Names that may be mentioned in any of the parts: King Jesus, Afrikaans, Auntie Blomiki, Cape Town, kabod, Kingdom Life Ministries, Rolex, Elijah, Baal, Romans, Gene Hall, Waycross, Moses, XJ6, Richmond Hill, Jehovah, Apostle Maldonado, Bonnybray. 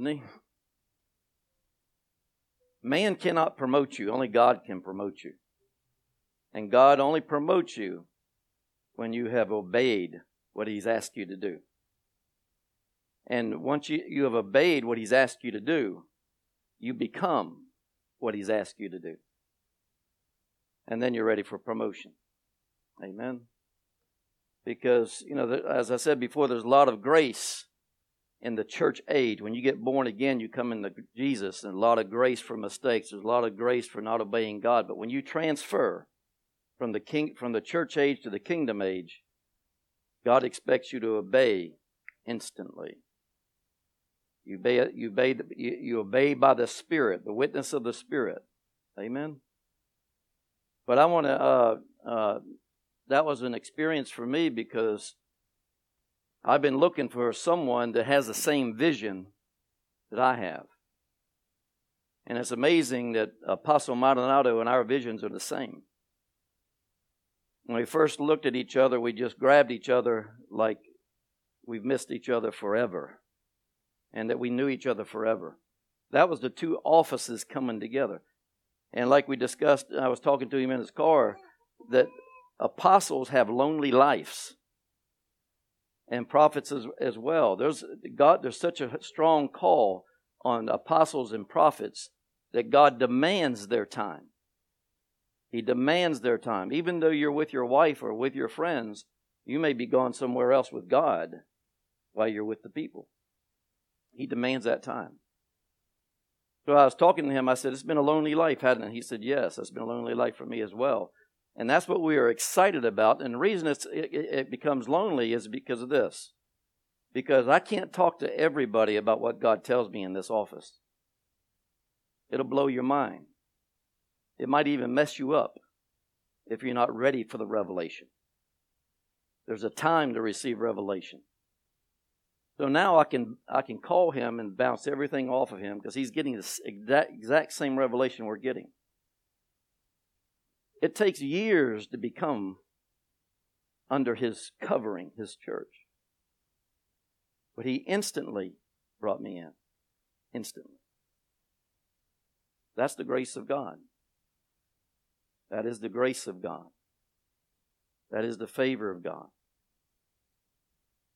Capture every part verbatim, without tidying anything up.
Isn't he? Man cannot promote you. Only God can promote you. And God only promotes you when you have obeyed what He's asked you to do. And once you, you have obeyed what He's asked you to do, you become what He's asked you to do. And then you're ready for promotion. Amen. Because, you know, as I said before, there's a lot of grace in the church age. When you get born again, you come into Jesus, and a lot of grace for mistakes. There's a lot of grace for not obeying God. But when you transfer from the king, from the church age to the kingdom age, God expects you to obey instantly. You obey, you obey, you obey by the Spirit, the witness of the Spirit. Amen? But I want to, uh, uh, that was an experience for me because I've been looking for someone that has the same vision that I have. And it's amazing that Apostle Maldonado and our visions are the same. When we first looked at each other, we just grabbed each other like we've missed each other forever and that we knew each other forever. That was the two offices coming together. And like we discussed, I was talking to him in his car, that apostles have lonely lives. And prophets as, as well. There's God. There's such a strong call on apostles and prophets that God demands their time. He demands their time. Even though you're with your wife or with your friends, you may be gone somewhere else with God while you're with the people. He demands that time. So I was talking to him. I said, "It's been a lonely life, hasn't it?" He said, "Yes, it's been a lonely life for me as well." And that's what we are excited about. And the reason it's, it, it becomes lonely is because of this. Because I can't talk to everybody about what God tells me in this office. It'll blow your mind. It might even mess you up if you're not ready for the revelation. There's a time to receive revelation. So now I can I can call him and bounce everything off of him because he's getting the exact, exact same revelation we're getting. It takes years to become under his covering, his church. But he instantly brought me in. Instantly. That's the grace of God. That is the grace of God. That is the favor of God.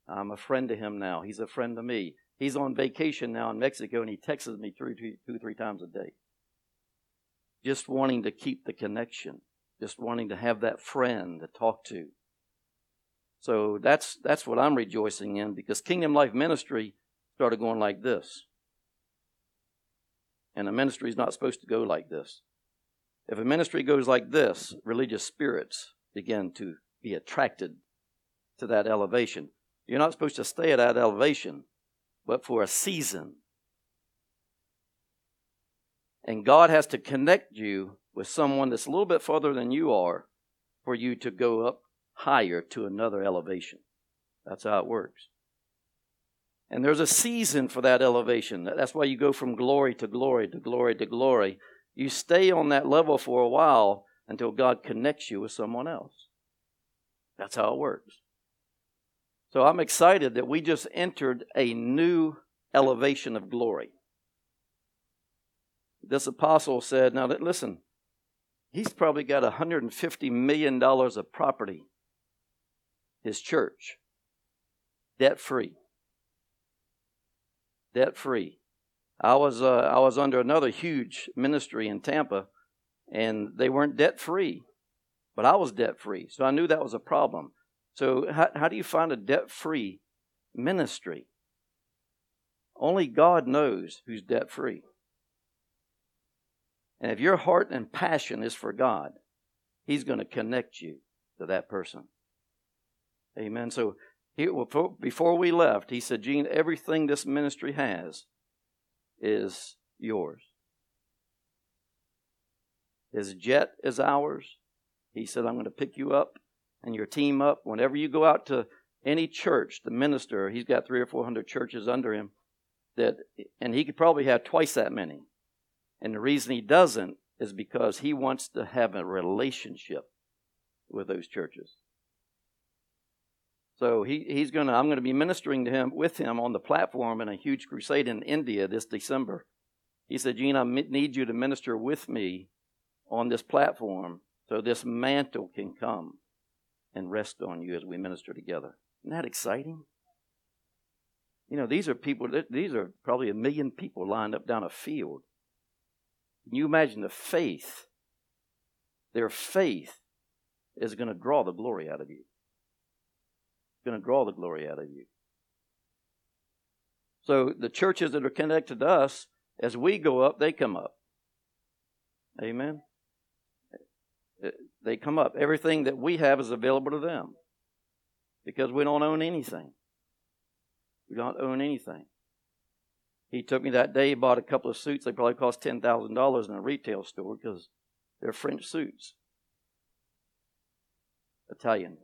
I'm a friend to him now. He's a friend to me. He's on vacation now in Mexico, and he texts me three, two, two, three times a day. Just wanting to keep the connection. Just wanting to have that friend to talk to. So that's that's what I'm rejoicing in, because Kingdom Life Ministry started going like this. And a ministry is not supposed to go like this. If a ministry goes like this, religious spirits begin to be attracted to that elevation. You're not supposed to stay at that elevation, but for a season. And God has to connect you with someone that's a little bit further than you are for you to go up higher to another elevation. That's how it works. And there's a season for that elevation. That's why you go from glory to glory to glory to glory. You stay on that level for a while until God connects you with someone else. That's how it works. So I'm excited that we just entered a new elevation of glory. This apostle said, now listen, he's probably got one hundred fifty million dollars of property, his church, debt-free. Debt-free. I was uh, I was under another huge ministry in Tampa, and they weren't debt-free, but I was debt-free, so I knew that was a problem. So how, how do you find a debt-free ministry? Only God knows who's debt-free. And if your heart and passion is for God, He's going to connect you to that person. Amen. So he, before we left, he said, Gene, everything this ministry has is yours. His jet is ours. He said, I'm going to pick you up and your team up. Whenever you go out to any church, the minister, he's got three or four hundred churches under him, that, and he could probably have twice that many. And the reason he doesn't is because he wants to have a relationship with those churches. So he, he's going to, I'm going to be ministering to him with him on the platform in a huge crusade in India this December. He said, Gene, I need you to minister with me on this platform so this mantle can come and rest on you as we minister together. Isn't that exciting? You know, these are people, these are probably a million people lined up down a field. Can you imagine the faith? Their faith is going to draw the glory out of you. It's going to draw the glory out of you. So the churches that are connected to us, as we go up, they come up. Amen? They come up. Everything that we have is available to them because we don't own anything. We don't own anything. He took me that day, bought a couple of suits. They probably cost ten thousand dollars in a retail store because they're French suits. Italian.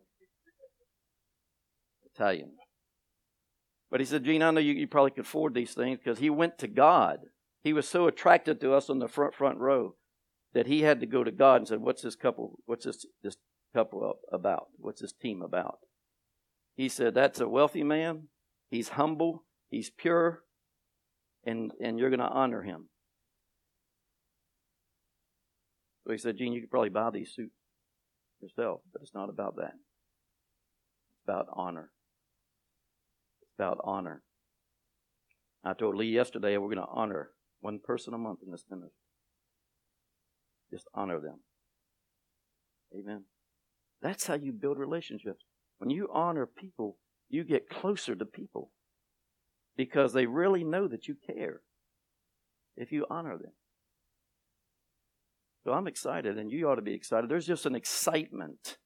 Italian. But he said, Gene, I know you, you probably could afford these things because he went to God. He was so attracted to us on the front front row that he had to go to God and said, what's this couple, what's this, this couple about? What's this team about? He said, that's a wealthy man. He's humble. He's pure. And, and you're going to honor him. So he said, Gene, you could probably buy these suits yourself. But it's not about that. It's about honor. It's about honor. I told Lee yesterday we're going to honor one person a month in this ministry. Just honor them. Amen. That's how you build relationships. When you honor people, you get closer to people because they really know that you care if you honor them. So I'm excited, and you ought to be excited. There's just an excitement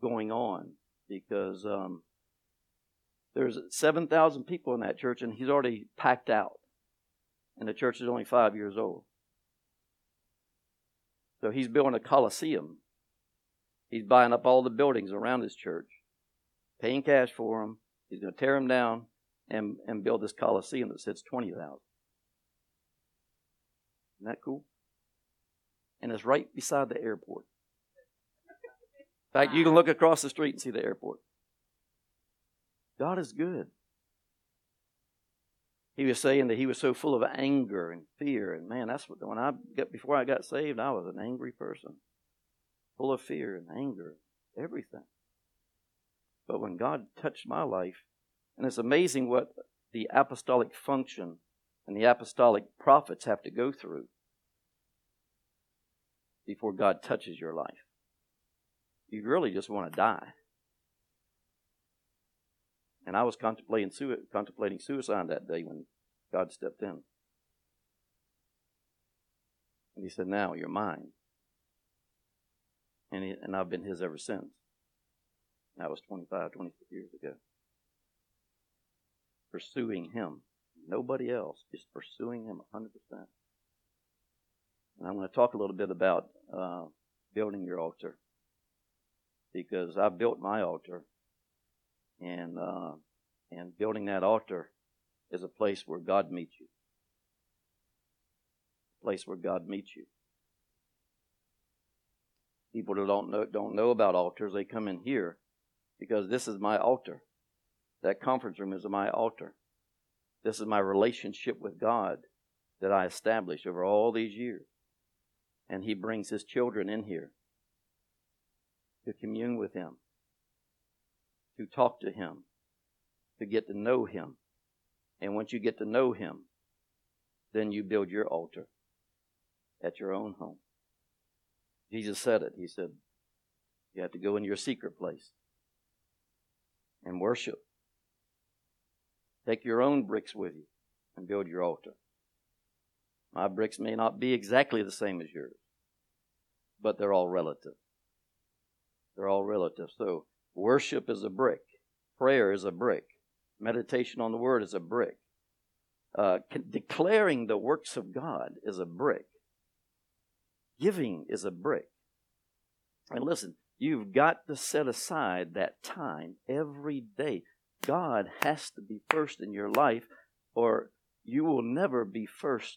going on because um, there's seven thousand people in that church, and he's already packed out, and the church is only five years old. So he's building a coliseum. He's buying up all the buildings around his church, paying cash for them. He's going to tear them down and, and build this coliseum that sits twenty thousand. Isn't that cool? And it's right beside the airport. In fact, you can look across the street and see the airport. God is good. He was saying that he was so full of anger and fear, and man, that's what when I got before I got saved, I was an angry person, full of fear and anger, everything. But when God touched my life, and it's amazing what the apostolic function and the apostolic prophets have to go through before God touches your life. You really just want to die. And I was contemplating contemplating suicide that day when God stepped in. And he said, now you're mine. And, he, and I've been his ever since. That was twenty-five, twenty-six years ago. Pursuing him. Nobody else. Just pursuing him one hundred percent. And I'm going to talk a little bit about uh, building your altar. Because I built my altar. And uh, and building that altar is a place where God meets you. A place where God meets you. People who don't know don't know about altars, they come in here because this is my altar. That conference room is my altar. This is my relationship with God that I established over all these years. And he brings his children in here to commune with him, to talk to him, to get to know him. And once you get to know him, then you build your altar at your own home. Jesus said it. He said, you have to go into your secret place and worship. Take your own bricks with you and build your altar. My bricks may not be exactly the same as yours, but they're all relative. They're all relative. So worship is a brick. Prayer is a brick. Meditation on the Word is a brick. Uh, c- declaring the works of God is a brick. Giving is a brick. And listen, you've got to set aside that time every day. God has to be first in your life, or you will never be first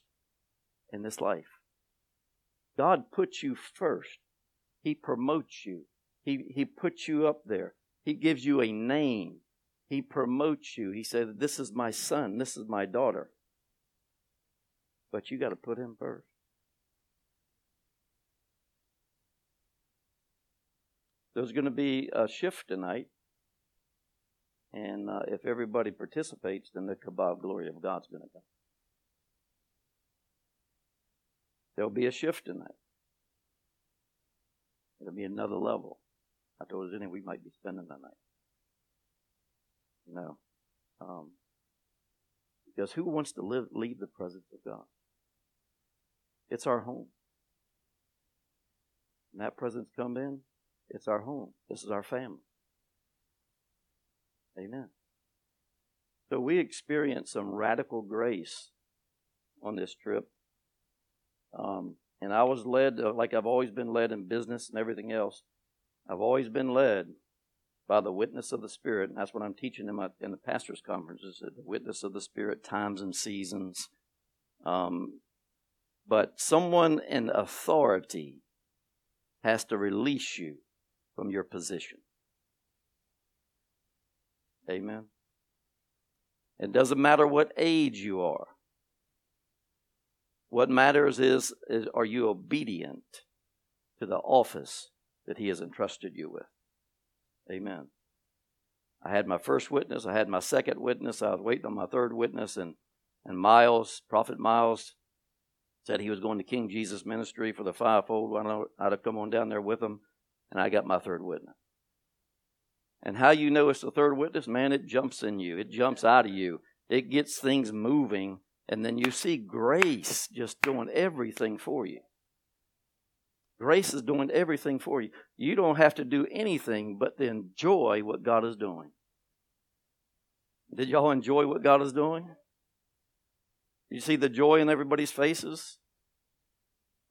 in this life. God puts you first. He promotes you. He, he puts you up there. He gives you a name. He promotes you. He says, this is my son. This is my daughter. But you got to put him first. There's going to be a shift tonight. And uh, if everybody participates, then the kabod glory of God's going to come. There'll be a shift tonight. It'll be another level. I told us any we might be spending the night. You know, um, because who wants to live, leave the presence of God? It's our home. When that presence comes in, it's our home. This is our family. Amen. So we experienced some radical grace on this trip. Um, and I was led, uh, like I've always been led in business and everything else. I've always been led by the witness of the Spirit. And that's what I'm teaching in, my, in the pastor's conferences, the witness of the Spirit, times and seasons. Um, but someone in authority has to release you from your position. Amen. It doesn't matter what age you are. What matters is, is are you obedient to the office that he has entrusted you with? Amen. I had my first witness. I had my second witness. I was waiting on my third witness. And, and Miles, Prophet Miles, said he was going to King Jesus Ministry for the fivefold. Why don't I I'd come on down there with him? And I got my third witness. And how you know it's the third witness? Man, it jumps in you. It jumps out of you. It gets things moving. And then you see grace just doing everything for you. Grace is doing everything for you. You don't have to do anything but to enjoy what God is doing. Did y'all enjoy what God is doing? You see the joy in everybody's faces?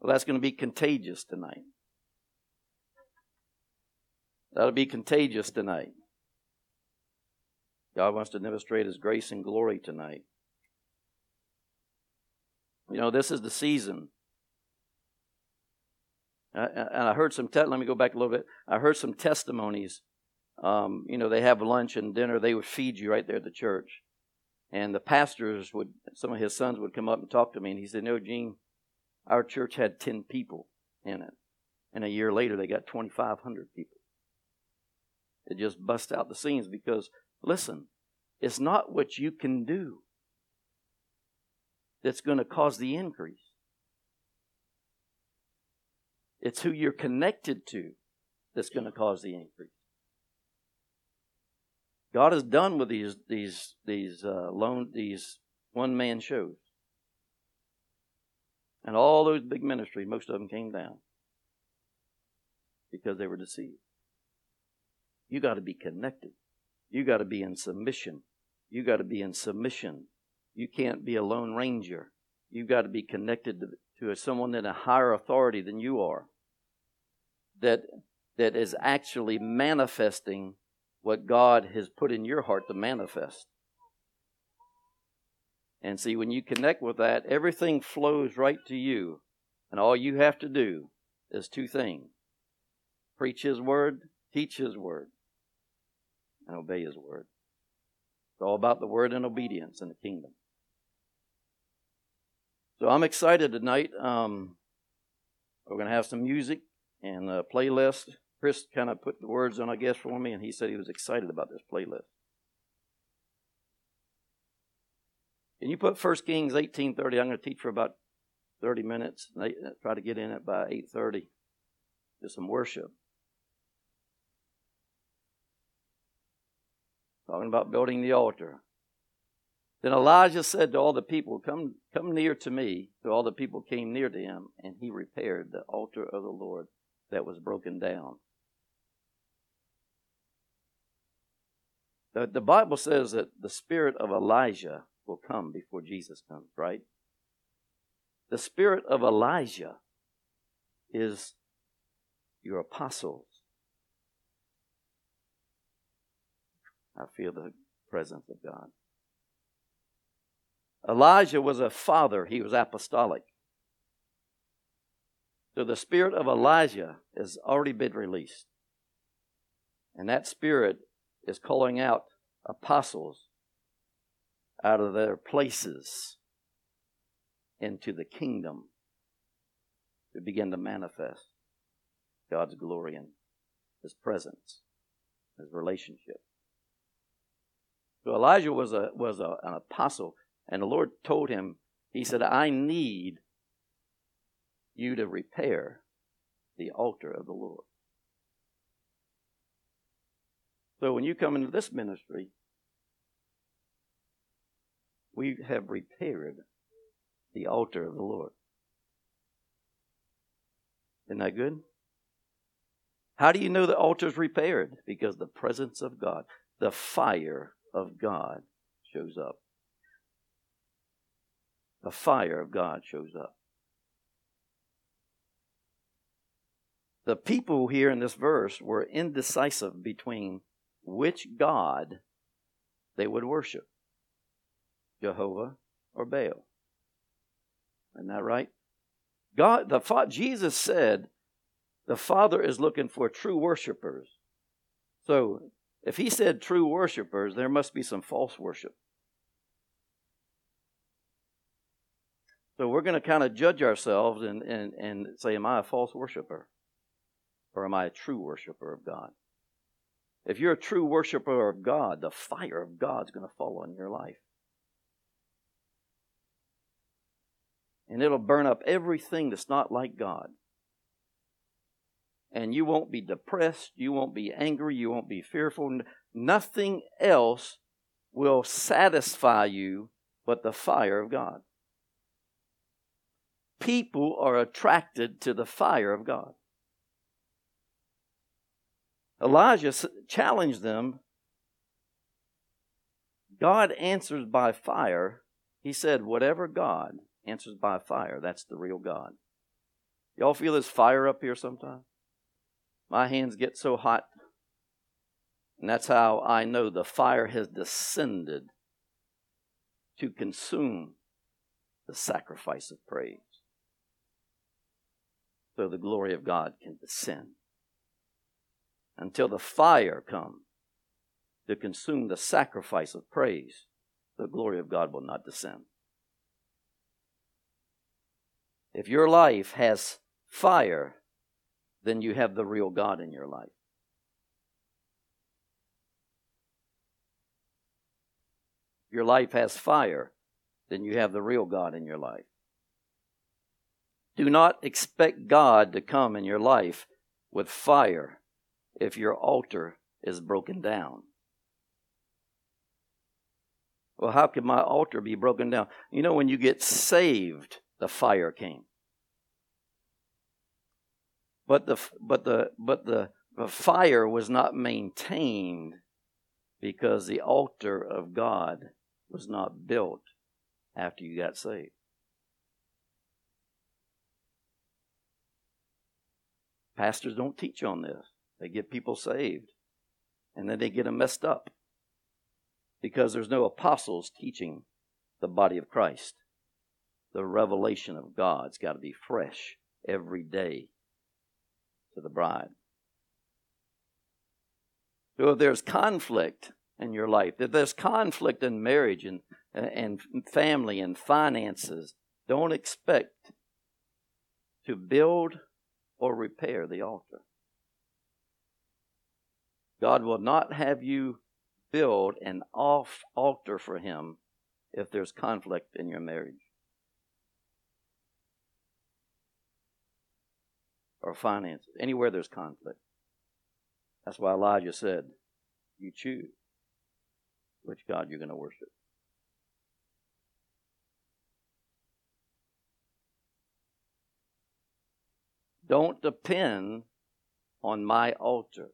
Well, that's going to be contagious tonight. That'll be contagious tonight. God wants to demonstrate His grace and glory tonight. You know, this is the season. And I heard some, te- let me go back a little bit. I heard some testimonies. Um, you know, they have lunch and dinner. They would feed you right there at the church. And the pastors would, some of his sons would come up and talk to me. And he said, no, Gene, our church had ten people in it. And a year later, they got twenty-five hundred people. It just busts out the seams because, listen, it's not what you can do that's going to cause the increase. It's who you're connected to that's going to cause the increase. God is done with these these these uh, lone these one-man shows, and all those big ministries, most of them came down because they were deceived. You got to be connected. You got to be in submission. You got to be in submission. You can't be a lone ranger. You got to be connected to, to someone in a higher authority than you are. That that is actually manifesting what God has put in your heart to manifest. And see, when you connect with that, everything flows right to you. And all you have to do is two things. Preach His word, teach His word, and obey His word. It's all about the word and obedience in the kingdom. So I'm excited tonight. Um, we're going to have some music and a playlist. Chris kind of put the words on, I guess, for me, and he said he was excited about this playlist. Can you put First Kings eighteen thirty? I'm going to teach for about thirty minutes. And try to get in it by eight thirty. Just some worship. Talking about building the altar. Then Elijah said to all the people, Come come near to me. So all the people came near to him, and he repaired the altar of the Lord that was broken down. The, the Bible says that the spirit of Elijah will come before Jesus comes, right? The spirit of Elijah is your apostles. I feel the presence of God. Elijah was a father. He was apostolic. So the spirit of Elijah has already been released. And that spirit is calling out apostles out of their places into the kingdom to begin to manifest God's glory and His presence, His relationship. So Elijah was a was a, an apostle, and the Lord told him, He said, I need you to repair the altar of the Lord. So when you come into this ministry, we have repaired the altar of the Lord. Isn't that good? How do you know the altar is repaired? Because the presence of God, the fire of God shows up. The fire of God shows up. The people here in this verse were indecisive between which God they would worship, Jehovah or Baal. Isn't that right? God, the Father, Jesus said, the Father is looking for true worshipers. So if He said true worshipers, there must be some false worship. So we're going to kind of judge ourselves and, and, and say, am I a false worshiper? Or am I a true worshiper of God? If you're a true worshiper of God, the fire of God's going to fall on your life. And it'll burn up everything that's not like God. And you won't be depressed, you won't be angry, you won't be fearful. Nothing else will satisfy you but the fire of God. People are attracted to the fire of God. Elijah challenged them. God answers by fire. He said, whatever God answers by fire, that's the real God. Y'all feel this fire up here sometimes? My hands get so hot. And that's how I know the fire has descended to consume the sacrifice of praise. So the glory of God can descend. Until the fire comes to consume the sacrifice of praise, the glory of God will not descend. If your life has fire, then you have the real God in your life. If your life has fire, then you have the real God in your life. Do not expect God to come in your life with fire if your altar is broken down. Well, how can my altar be broken down? You know, when you get saved, the fire came. But the but the but the, the fire was not maintained because the altar of God was not built after you got saved. Pastors don't teach on this. They get people saved, and then they get them messed up because there's no apostles teaching the body of Christ. The revelation of God's got to be fresh every day to the bride. So if there's conflict in your life, if there's conflict in marriage and, and family and finances, don't expect to build or repair the altar. God will not have you build an off altar for Him if there's conflict in your marriage or finances, anywhere there's conflict. That's why Elijah said, you choose which God you're going to worship. Don't depend on my altar.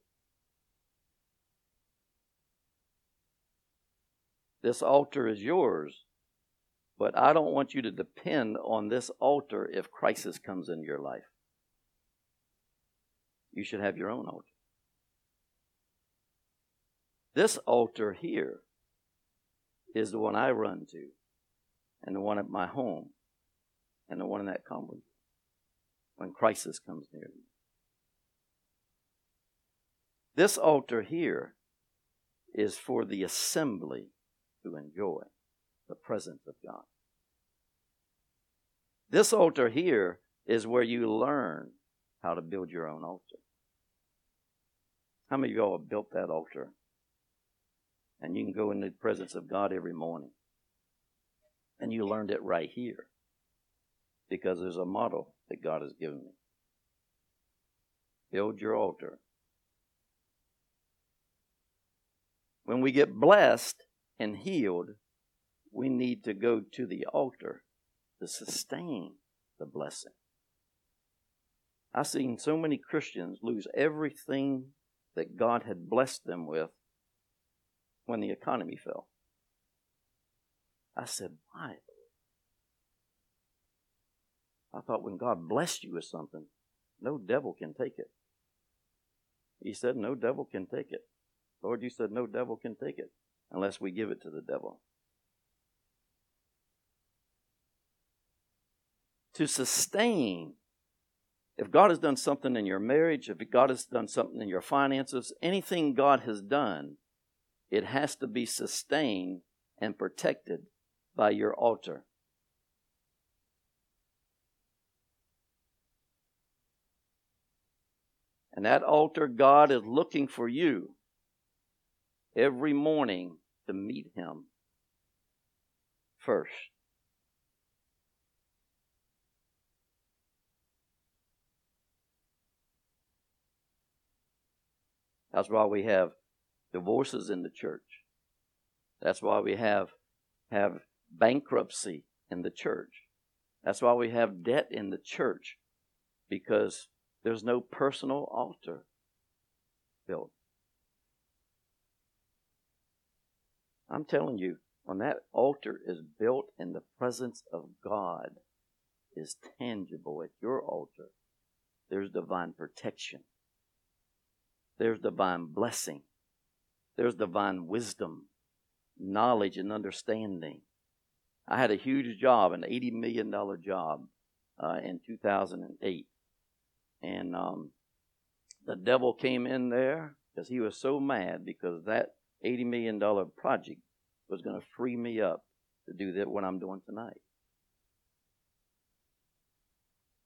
This altar is yours, but I don't want you to depend on this altar if crisis comes into your life. You should have your own altar. This altar here is the one I run to, and the one at my home, and the one in that convent when crisis comes near me. This altar here is for the assembly to enjoy the presence of God. This altar here is where you learn how to build your own altar. How many of y'all have built that altar? And you can go into the presence of God every morning. And you learned it right here. Because there's a model that God has given me. Build your altar. When we get blessed and healed, we need to go to the altar to sustain the blessing. I've seen so many Christians lose everything that God had blessed them with when the economy fell. I said, why? I thought when God blessed you with something, no devil can take it. He said, no devil can take it. Lord, you said no devil can take it unless we give it to the devil. To sustain, if God has done something in your marriage, if God has done something in your finances, anything God has done, it has to be sustained and protected by your altar. And that altar, God is looking for you every morning to meet Him first. That's why we have divorces in the church. That's why we have, have bankruptcy in the church. That's why we have debt in the church, because there's no personal altar built. I'm telling you, when that altar is built and the presence of God is tangible at your altar, there's divine protection. There's divine blessing. There's divine wisdom, knowledge, and understanding. I had a huge job, an eighty million dollars job uh, in two thousand eight. And um, the devil came in there because he was so mad because that eighty million dollars project was going to free me up to do that, what I'm doing tonight.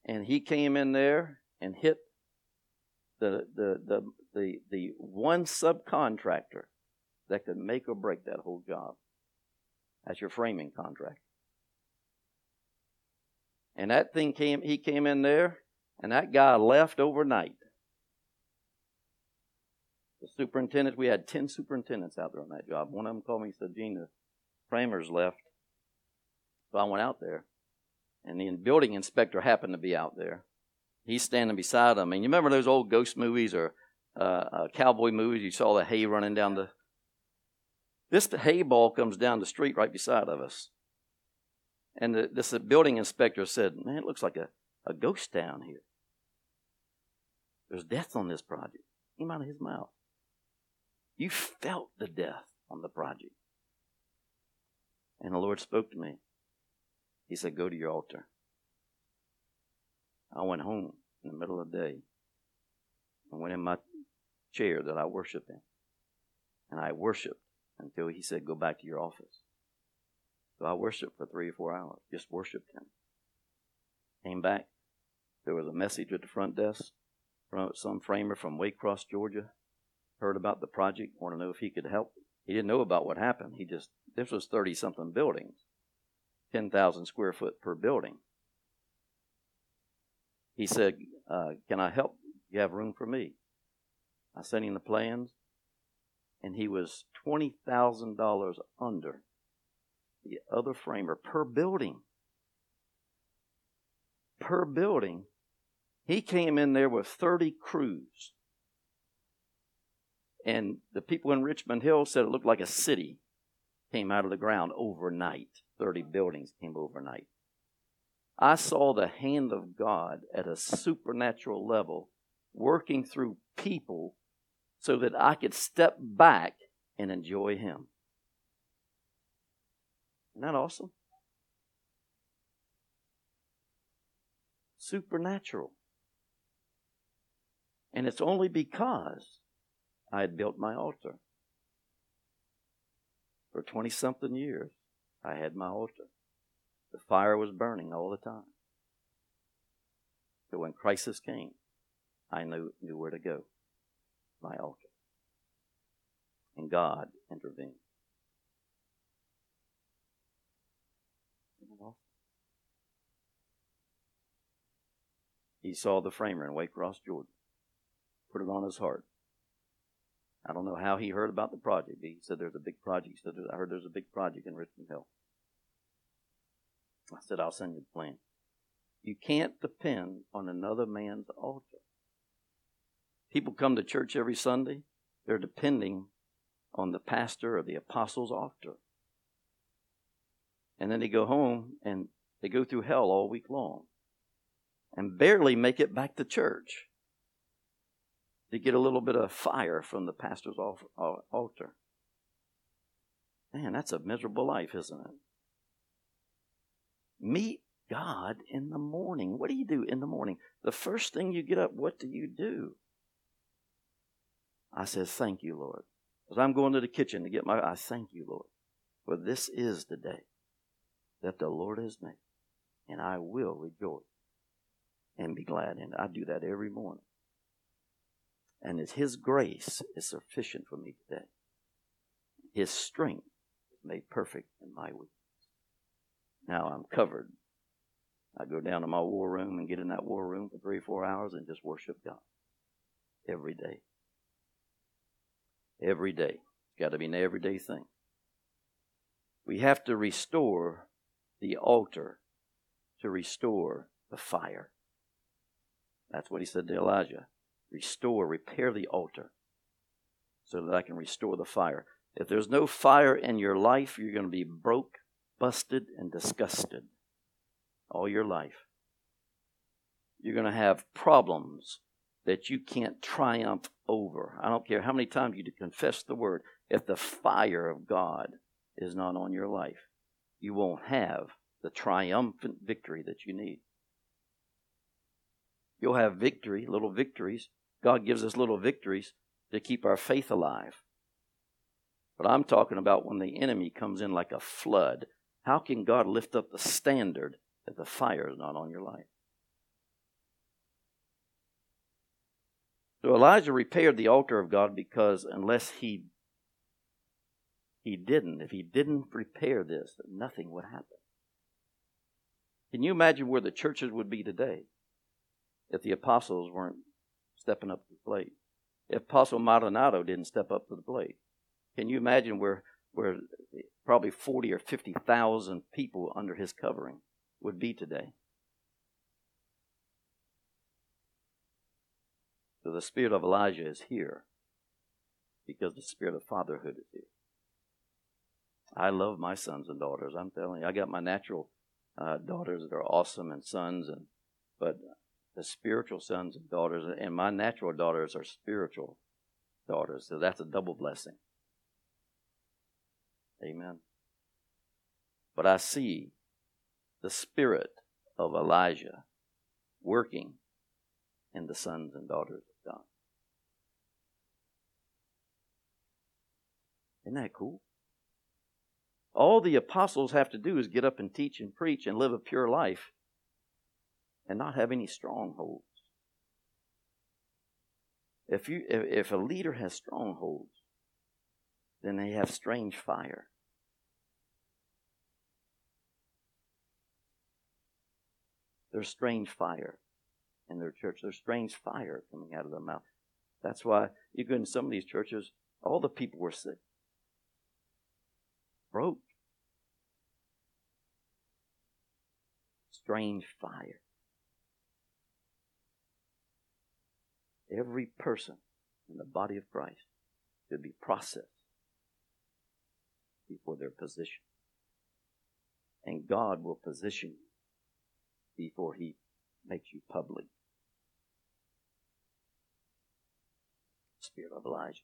And he came in there and hit the the the the, the one subcontractor that could make or break that whole job. That's your framing contract. And that thing came, he came in there, and that guy left overnight. The superintendent, we had ten superintendents out there on that job. One of them called me and said, Gene, the framers left. So I went out there, and the building inspector happened to be out there. He's standing beside him. And you remember those old ghost movies or uh, uh, cowboy movies? You saw the hay running down the... This hay ball comes down the street right beside of us. And the, this building inspector said, man, it looks like a a ghost town here. There's death on this project. Came out of his mouth. You felt the death on the project. And the Lord spoke to me. He said, go to your altar. I went home in the middle of the day and went in my chair that I worshiped in. And I worshiped until He said, go back to your office. So I worshiped for three or four hours, just worshiped Him. Came back. There was a message at the front desk from some framer from Waycross, Georgia. Heard about the project, wanted to know if he could help. He didn't know about what happened. He just, this was thirty-something buildings, ten thousand square foot per building. He said, uh, can I help? You have room for me? I sent him the plans, and he was twenty thousand dollars under the other framer per building. Per building, he came in there with thirty crews. And the people in Richmond Hill said it looked like a city came out of the ground overnight. thirty buildings came overnight. I saw the hand of God at a supernatural level working through people so that I could step back and enjoy Him. Isn't that awesome? Supernatural. And it's only because I had built my altar. For twenty-something years, I had my altar. The fire was burning all the time. So when crisis came, I knew, knew where to go, my altar. And God intervened. He saw the framer in Waycross, Georgia. Put it on his heart. I don't know how he heard about the project. He said, there's a big project. He said, I heard there's a big project in Richmond Hill. I said, I'll send you the plan. You can't depend on another man's altar. People come to church every Sunday. They're depending on the pastor or the apostle's altar. And then they go home and they go through hell all week long and barely make it back to church. They get a little bit of fire from the pastor's altar. Man, that's a miserable life, isn't it? Meet God in the morning. What do you do in the morning? The first thing you get up, what do you do? I said, thank you, Lord. As I'm going to the kitchen to get my, I thank you, Lord. For this is the day that the Lord has made, and I will rejoice and be glad. And I do that every morning. And it's His grace is sufficient for me today. His strength is made perfect in my weakness. Now I'm covered. I go down to my war room and get in that war room for three or four hours and just worship God every day. Every day. It's got to be an everyday thing. We have to restore the altar to restore the fire. That's what he said to Elijah. Restore, repair the altar so that I can restore the fire. If there's no fire in your life, you're going to be broke, busted, and disgusted all your life. You're going to have problems that you can't triumph over. I don't care how many times you confess the word. If the fire of God is not on your life, you won't have the triumphant victory that you need. You'll have victory, little victories. God gives us little victories to keep our faith alive. But I'm talking about when the enemy comes in like a flood. How can God lift up the standard if the fire is not on your life? So Elijah repaired the altar of God because unless he he didn't, if he didn't repair this, nothing would happen. Can you imagine where the churches would be today if the apostles weren't stepping up to the plate? If Apostle Maldonado didn't step up to the plate, can you imagine where where probably forty or fifty thousand people under his covering would be today? So the spirit of Elijah is here because the spirit of fatherhood is here. I love my sons and daughters. I'm telling you, I got my natural uh, daughters that are awesome and sons, and but. The spiritual sons and daughters, and my natural daughters are spiritual daughters, so that's a double blessing. Amen. But I see the spirit of Elijah working in the sons and daughters of God. Isn't that cool? All the apostles have to do is get up and teach and preach and live a pure life and not have any strongholds. If you, if, if a leader has strongholds, then they have strange fire. There's strange fire in their church. There's strange fire coming out of their mouth. That's why you go in some of these churches, all the people were sick, broke. Strange fire. Every person in the body of Christ should be processed before their position. And God will position you before He makes you public. Spirit of Elijah.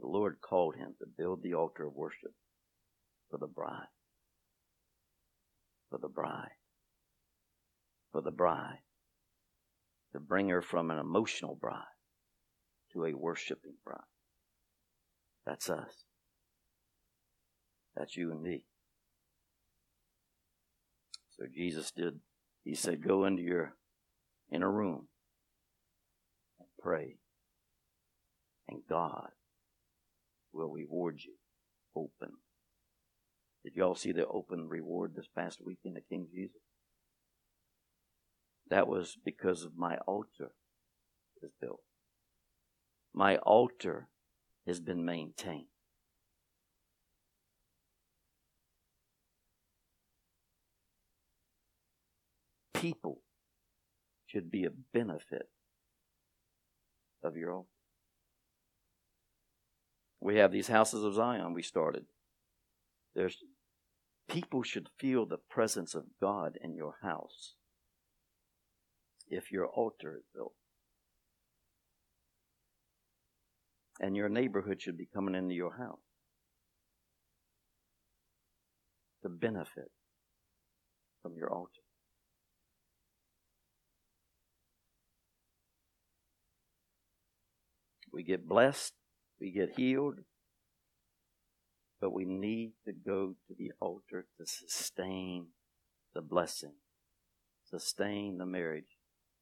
The Lord called him to build the altar of worship for the bride. For the bride. For the bride. To bring her from an emotional bride to a worshiping bride. That's us. That's you and me. So Jesus did. He said, go into your inner room and pray, and God will reward you open. Did y'all see the open reward this past weekend at King Jesus? That was because of my altar is built. My altar has been maintained. People should be a benefit of your altar. We have these houses of Zion we started. There's people should feel the presence of God in your house if your altar is built. And your neighborhood should be coming into your house. The benefit from your altar. We get blessed, we get healed, but we need to go to the altar to sustain the blessing, sustain the marriage.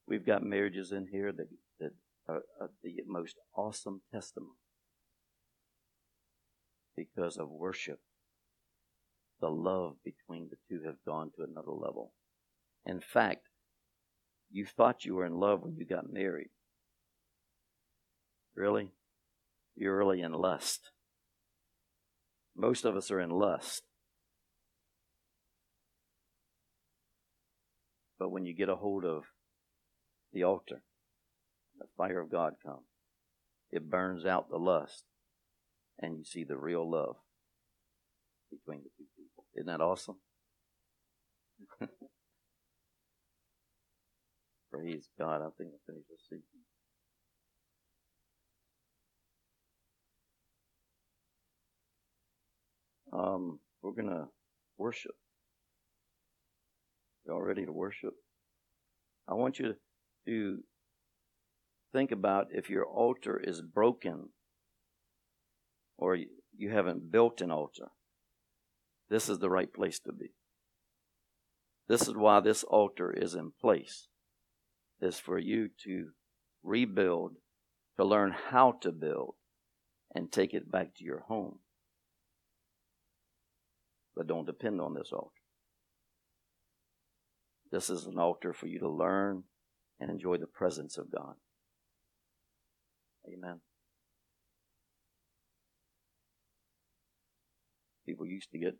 We've got marriages in here that, that are, are the most awesome testimony because of worship. The love between the two have gone to another level. In fact, you thought you were in love when you got married. Really? You're really in lust. Most of us are in lust. But when you get a hold of the altar, the fire of God comes. It burns out the lust, and you see the real love between the two people. Isn't that awesome? Praise God. I think I finished this season. Um, we're going to worship. Y'all ready to worship? I want you to think about if your altar is broken or you haven't built an altar. This is the right place to be. This is why this altar is in place. It's for you to rebuild, to learn how to build, and take it back to your home. But don't depend on this altar. This is an altar for you to learn and enjoy the presence of God. Amen. People used to get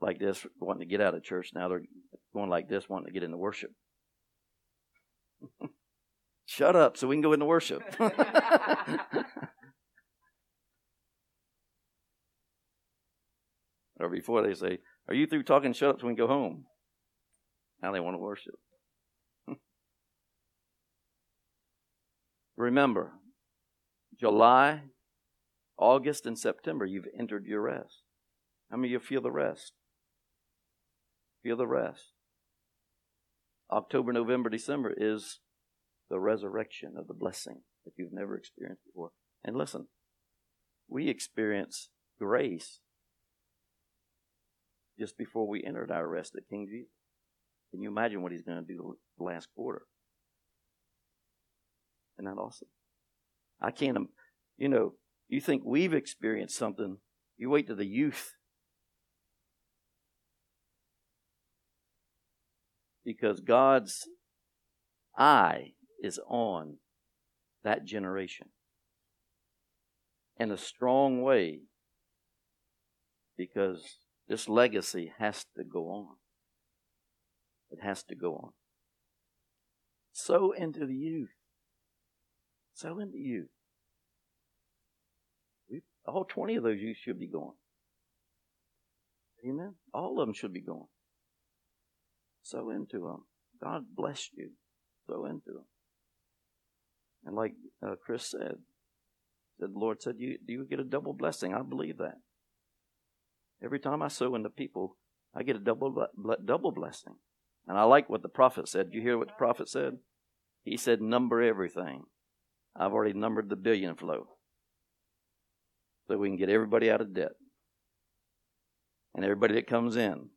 like this, wanting to get out of church. Now they're going like this, wanting to get into worship. Shut up so we can go into worship. Or before they say, are you through talking? Shut up so we can go home. Now they want to worship. Remember, July, August, and September, you've entered your rest. How many of you feel the rest? Feel the rest. October, November, December is the resurrection of the blessing that you've never experienced before. And listen, we experience grace just before we entered our rest at King Jesus. Can you imagine what he's going to do the last quarter? Isn't that awesome? I can't, you know, you think we've experienced something. You wait till the youth. Because God's eye is on that generation in a strong way, because this legacy has to go on. It has to go on. Sow into the youth. Sow into youth. We, all twenty of those youth should be going. Amen? All of them should be going. Sow into them. God bless you. Sow into them. And like uh, Chris said, the Lord said, you, you get a double blessing. I believe that. Every time I sow into people, I get a double double blessing. And I like what the prophet said. You hear what the prophet said? He said, number everything. I've already numbered the billion flow. So we can get everybody out of debt. And everybody that comes in,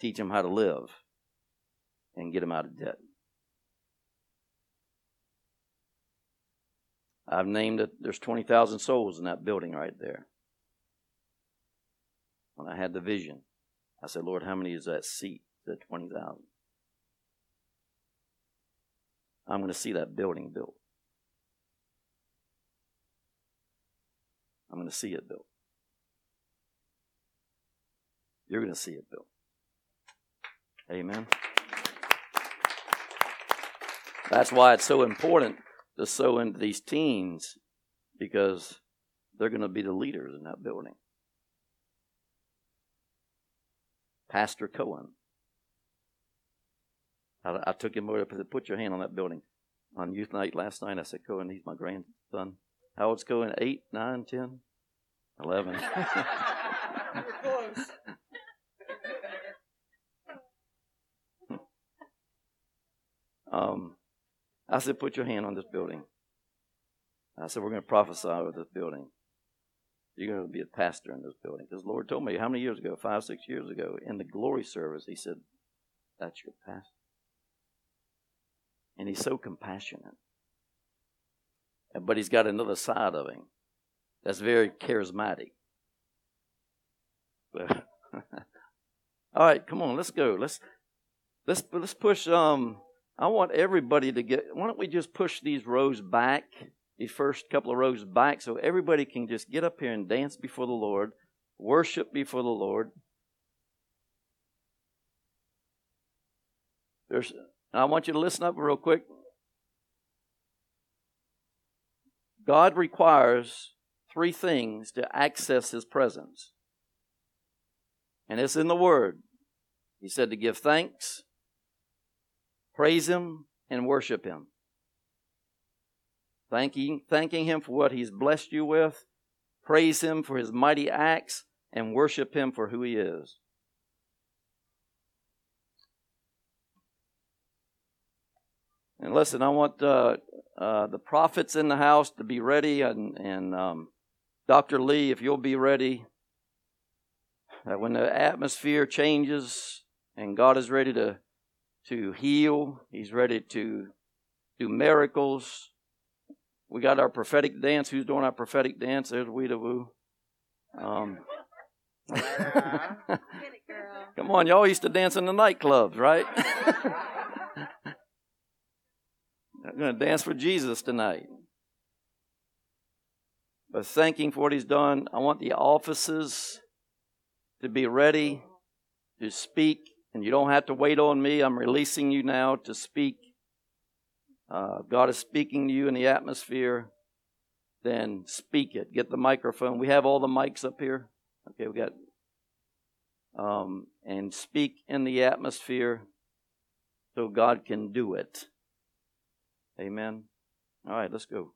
teach them how to live and get them out of debt. I've named it, there's twenty thousand souls in that building right there. When I had the vision, I said, Lord, how many is that seat? I said, twenty thousand. I'm going to see that building built. I'm going to see it built. You're going to see it built. Amen. That's why it's so important to sow into these teens, because they're going to be the leaders in that building. Pastor Cohen. I, I took him over to put your hand on that building. On youth night last night, I said, Cohen, he's my grandson. How old's Cohen? Eight, nine, ten, eleven. You're close. Um, I said, put your hand on this building. I said, we're going to prophesy over this building. You're going to be a pastor in this building. Because the Lord told me how many years ago, five, six years ago, in the glory service, he said, that's your pastor. And he's so compassionate. But he's got another side of him that's very charismatic. All right, come on, let's go. Let's let's let's push. Um, I want everybody to get, why don't we just push these rows back, these first couple of rows back, so everybody can just get up here and dance before the Lord, worship before the Lord. There's, I want you to listen up real quick. God requires three things to access his presence. And it's in the Word. He said to give thanks, praise him, and worship him. Thanking, thanking him for what he's blessed you with, praise him for his mighty acts, and worship him for who he is. And listen, I want uh, uh, the prophets in the house to be ready, and, and um, Doctor Lee, if you'll be ready, that when the atmosphere changes and God is ready to, to heal, he's ready to do miracles. We got our prophetic dance. Who's doing our prophetic dance? There's Weeda Woo. Um, Come on, y'all used to dance in the nightclubs, right? I'm going to dance for Jesus tonight. But thanking for what he's done, I want the offices to be ready to speak. And you don't have to wait on me. I'm releasing you now to speak. Uh, God is speaking to you in the atmosphere. Then speak it. Get the microphone. We have all the mics up here. Okay, we got. Um, and speak in the atmosphere so God can do it. Amen. All right, let's go.